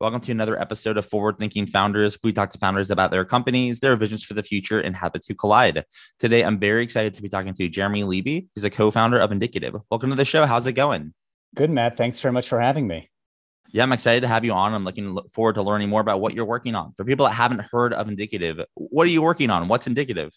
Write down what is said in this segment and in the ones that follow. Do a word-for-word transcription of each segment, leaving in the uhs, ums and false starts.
Welcome to another episode of Forward Thinking Founders. We talk to founders about their companies, their visions for the future, and how the two collide. Today, I'm very excited to be talking to Jeremy Libby, who's a co-founder of Indicative. Welcome to the show. How's it going? Good, Matt. Thanks very much for having me. Yeah, I'm excited to have you on. I'm looking forward to learning more about what you're working on. For people that haven't heard of Indicative, what are you working on? What's Indicative?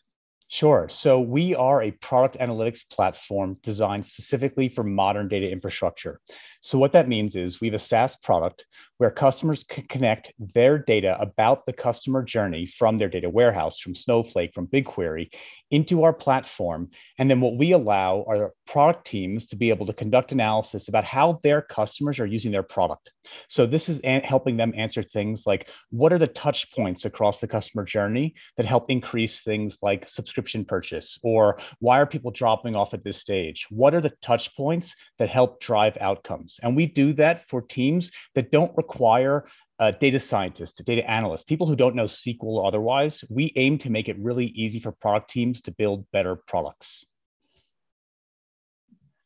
Sure. So we are a product analytics platform designed specifically for modern data infrastructure. So what that means is we have a SaaS product where customers can connect their data about the customer journey from their data warehouse, from Snowflake, from BigQuery, into our platform. And then what we allow are product teams to be able to conduct analysis about how their customers are using their product. So this is an- helping them answer things like, what are the touch points across the customer journey that help increase things like subscription purchase, or why are people dropping off at this stage? What are the touch points that help drive outcomes? And we do that for teams that don't require uh, data scientists, data analysts, people who don't know S Q L or otherwise. We aim to make it really easy for product teams to build better products.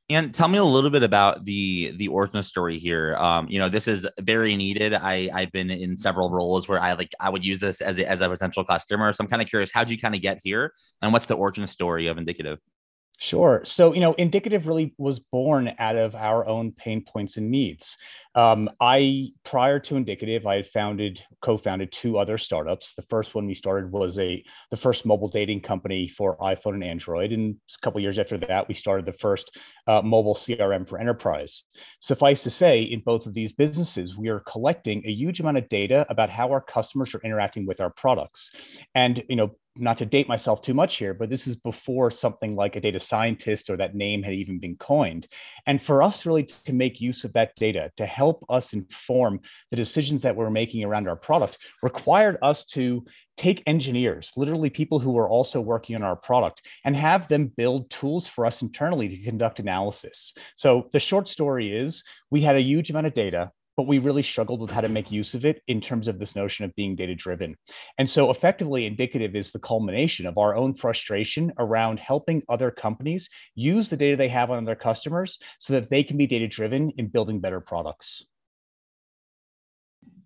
And tell me a little bit about the the origin story here. Um, you know, this is very needed. I, I've been in several roles where I like I would use this as a, as a potential customer. So I'm kind of curious, how'd you kind of get here? And what's the origin story of Indicative? Sure. So, you know, Indicative really was born out of our own pain points and needs. Um, I, prior to Indicative, I had founded, co-founded two other startups. The first one we started was a the first mobile dating company for iPhone and Android. And a couple of years after that, we started the first uh, mobile C R M for enterprise. Suffice to say, in both of these businesses, we are collecting a huge amount of data about how our customers are interacting with our products. And, you know, not to date myself too much here, but this is before something like a data scientist or that name had even been coined. And for us really to make use of that data to help us inform the decisions that we're making around our product required us to take engineers, literally people who are also working on our product, and have them build tools for us internally to conduct analysis. So the short story is we had a huge amount of data, but we really struggled with how to make use of it in terms of this notion of being data-driven. And so effectively, Indicative is the culmination of our own frustration around helping other companies use the data they have on their customers so that they can be data-driven in building better products.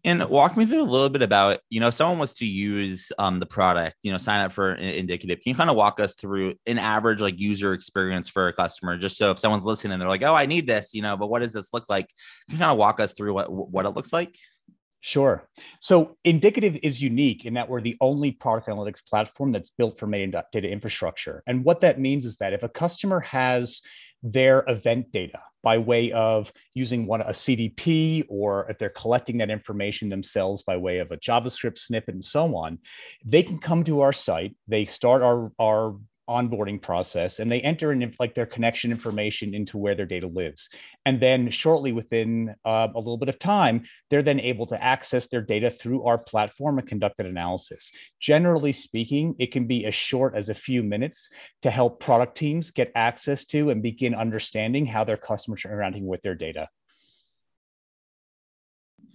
And walk me through a little bit about, you know, if someone was to use um, the product, you know, sign up for Indicative, can you kind of walk us through an average like user experience for a customer? Just so if someone's listening and they're like, oh, I need this, you know, but what does this look like? Can you kind of walk us through what, what it looks like? Sure. So Indicative is unique in that we're the only product analytics platform that's built for main data infrastructure. And what that means is that if a customer has their event data by way of using one a C D P, or if they're collecting that information themselves by way of a JavaScript snippet and so on, they can come to our site, they start our, our onboarding process, and they enter in like their connection information into where their data lives. And then shortly within uh, a little bit of time, they're then able to access their data through our platform and conduct an analysis. Generally speaking, it can be as short as a few minutes to help product teams get access to and begin understanding how their customers are interacting with their data.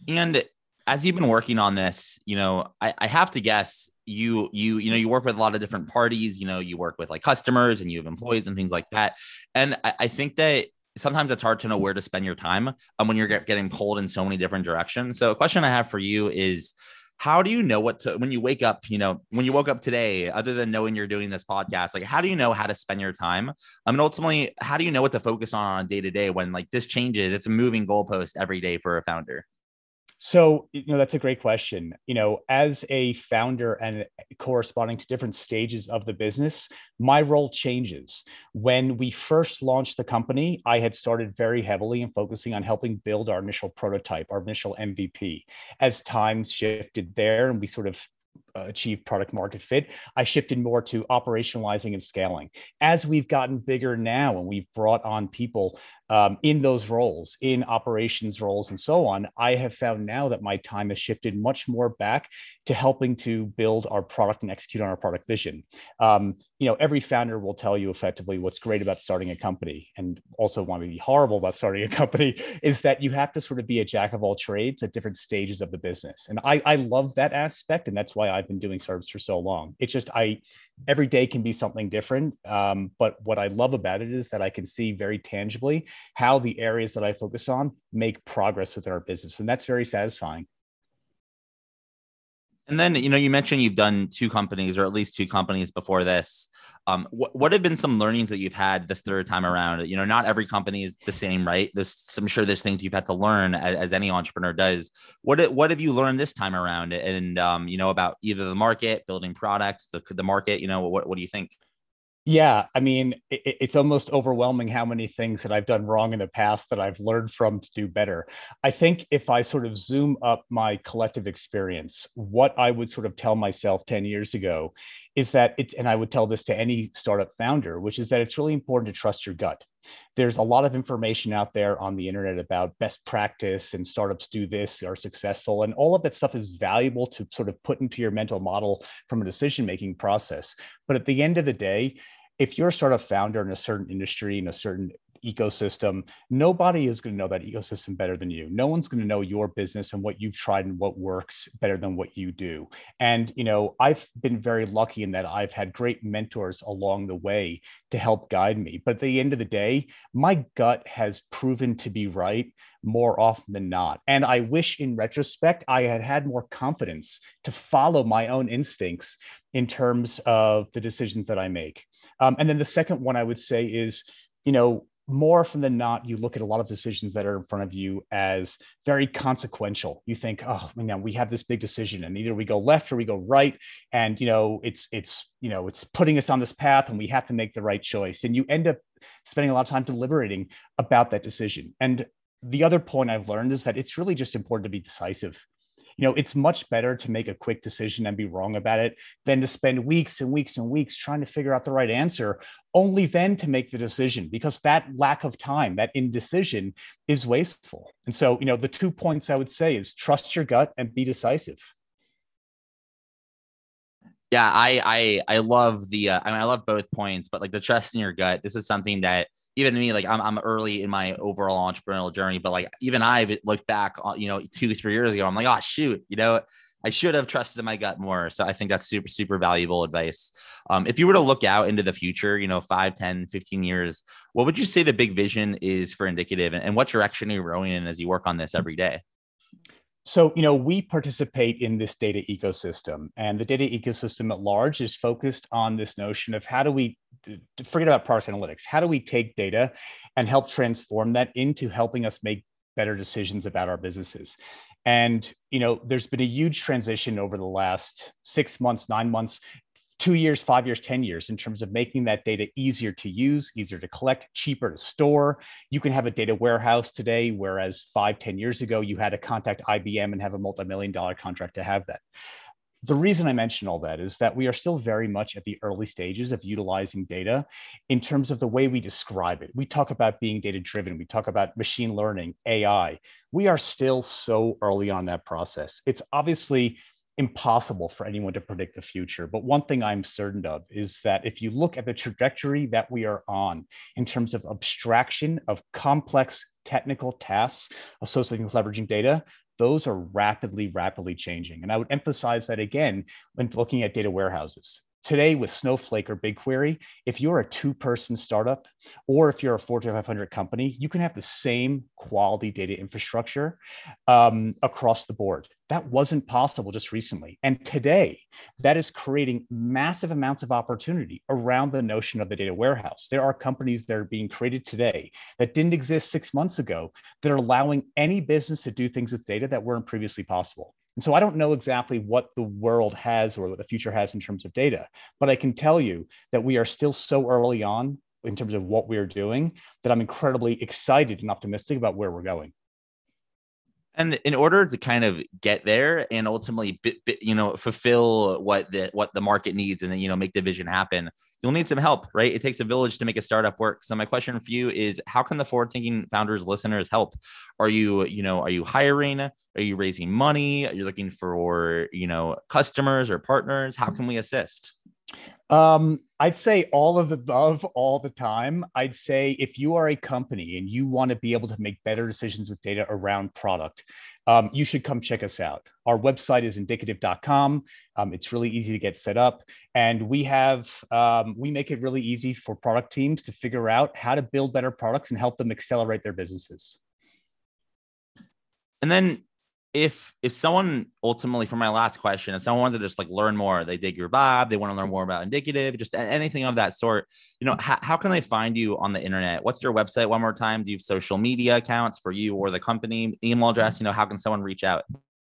And as you've been working on this, you know, I, I have to guess you, you, you know, you work with a lot of different parties, you know, you work with like customers and you have employees and things like that. And I, I think that sometimes it's hard to know where to spend your time um, when you're get, getting pulled in so many different directions. So a question I have for you is, how do you know what to, when you wake up, you know, when you woke up today, other than knowing you're doing this podcast, like, how do you know how to spend your time? I mean, ultimately, how do you know what to focus on on a day to day when like this changes? It's a moving goalpost every day for a founder. So, you know, that's a great question. You know, as a founder and corresponding to different stages of the business, my role changes. When we first launched the company, I had started very heavily in focusing on helping build our initial prototype, our initial M V P. As time shifted there and we sort of achieve product market fit, I shifted more to operationalizing and scaling. As we've gotten bigger now and we've brought on people um, in those roles, in operations roles and so on, I have found now that my time has shifted much more back to helping to build our product and execute on our product vision. Um, you know, every founder will tell you effectively what's great about starting a company, and also want to be horrible about starting a company, is that you have to sort of be a jack of all trades at different stages of the business. And I, I love that aspect, and that's why I I've been doing startups for so long. It's just, I, every day can be something different. Um, but what I love about it is that I can see very tangibly how the areas that I focus on make progress within our business. And that's very satisfying. And then, you know, you mentioned you've done two companies, or at least two companies before this. Um, wh- what have been some learnings that you've had this third time around? You know, not every company is the same, right? This, I'm sure there's things you've had to learn, as, as any entrepreneur does. What what have you learned this time around? And, um, you know, about either the market, building products, the, the market, you know, what, what do you think? Yeah, I mean, it, it's almost overwhelming how many things that I've done wrong in the past that I've learned from to do better. I think if I sort of zoom up my collective experience, what I would sort of tell myself ten years ago is that it's, and I would tell this to any startup founder, which is that it's really important to trust your gut. There's a lot of information out there on the internet about best practice and startups do this, are successful, and all of that stuff is valuable to sort of put into your mental model from a decision-making process. But at the end of the day, if you're a startup founder in a certain industry, in a certain ecosystem, nobody is going to know that ecosystem better than you. No one's going to know your business and what you've tried and what works better than what you do. And, you know, I've been very lucky in that I've had great mentors along the way to help guide me. But at the end of the day, my gut has proven to be right more often than not. And I wish in retrospect, I had had more confidence to follow my own instincts in terms of the decisions that I make. Um, and then the second one I would say is, you know, more often than not, you look at a lot of decisions that are in front of you as very consequential. You think, oh, you know, we have this big decision, and either we go left or we go right, and you know, it's it's you know, it's putting us on this path, and we have to make the right choice. And you end up spending a lot of time deliberating about that decision. And the other point I've learned is that it's really just important to be decisive. You know, it's much better to make a quick decision and be wrong about it than to spend weeks and weeks and weeks trying to figure out the right answer, only then to make the decision, because that lack of time, that indecision, is wasteful. And so, you know, the two points I would say is trust your gut and be decisive. Yeah, I I I love the uh, I mean, I love both points, but like the trust in your gut, this is something that even me, like I'm I'm early in my overall entrepreneurial journey, but like even I've looked back, you know, two, three years ago, I'm like, oh, shoot, you know, I should have trusted my gut more. So I think that's super, super valuable advice. Um, if you were to look out into the future, you know, five, ten, fifteen years, what would you say the big vision is for Indicative, and, and what direction are you rowing in as you work on this every day? So, you know, we participate in this data ecosystem, and the data ecosystem at large is focused on this notion of how do we, forget about product analytics, how do we take data and help transform that into helping us make better decisions about our businesses? And, you know, there's been a huge transition over the last six months, nine months, two years, five years, ten years, in terms of making that data easier to use, easier to collect, cheaper to store. You can have a data warehouse today, whereas five, ten years ago, you had to contact I B M and have a multi-million dollar contract to have that. The reason I mention all that is that we are still very much at the early stages of utilizing data in terms of the way we describe it. We talk about being data-driven. We talk about machine learning, A I. We are still so early on that process. It's obviously impossible for anyone to predict the future. But one thing I'm certain of is that if you look at the trajectory that we are on in terms of abstraction of complex technical tasks associated with leveraging data, those are rapidly, rapidly changing. And I would emphasize that again when looking at data warehouses. Today with Snowflake or BigQuery, if you're a two-person startup or if you're a Fortune five hundred company, you can have the same quality data infrastructure um, across the board. That wasn't possible just recently. And today, that is creating massive amounts of opportunity around the notion of the data warehouse. There are companies that are being created today that didn't exist six months ago that are allowing any business to do things with data that weren't previously possible. And so I don't know exactly what the world has or what the future has in terms of data, but I can tell you that we are still so early on in terms of what we're doing that I'm incredibly excited and optimistic about where we're going. And in order to kind of get there and ultimately, you know, fulfill what the, what the market needs and then, you know, make the vision happen, you'll need some help, right? It takes a village to make a startup work. So my question for you is, how can the Forward Thinking Founders listeners help? Are you, you know, are you hiring? Are you raising money? Are you looking for, you know, customers or partners? How can we assist? Um, I'd say all of the above all the time. I'd say if you are a company and you want to be able to make better decisions with data around product, um, you should come check us out. Our website is indicative dot com. Um, it's really easy to get set up. And we have, um, we make it really easy for product teams to figure out how to build better products and help them accelerate their businesses. And then If if someone ultimately, for my last question, if someone wanted to just like learn more, they dig your vibe, they want to learn more about Indicative, just anything of that sort, you know, how, how can they find you on the internet? What's your website? One more time, do you have social media accounts for you or the company, email address? You know, how can someone reach out?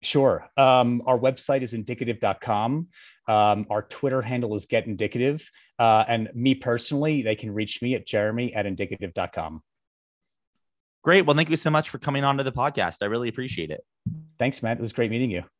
Sure. Um, our website is indicative dot com. Um, our Twitter handle is Get Indicative. Uh, and me personally, they can reach me at jeremy at indicative dot com. Great. Well, thank you so much for coming on to the podcast. I really appreciate it. Thanks, Matt. It was great meeting you.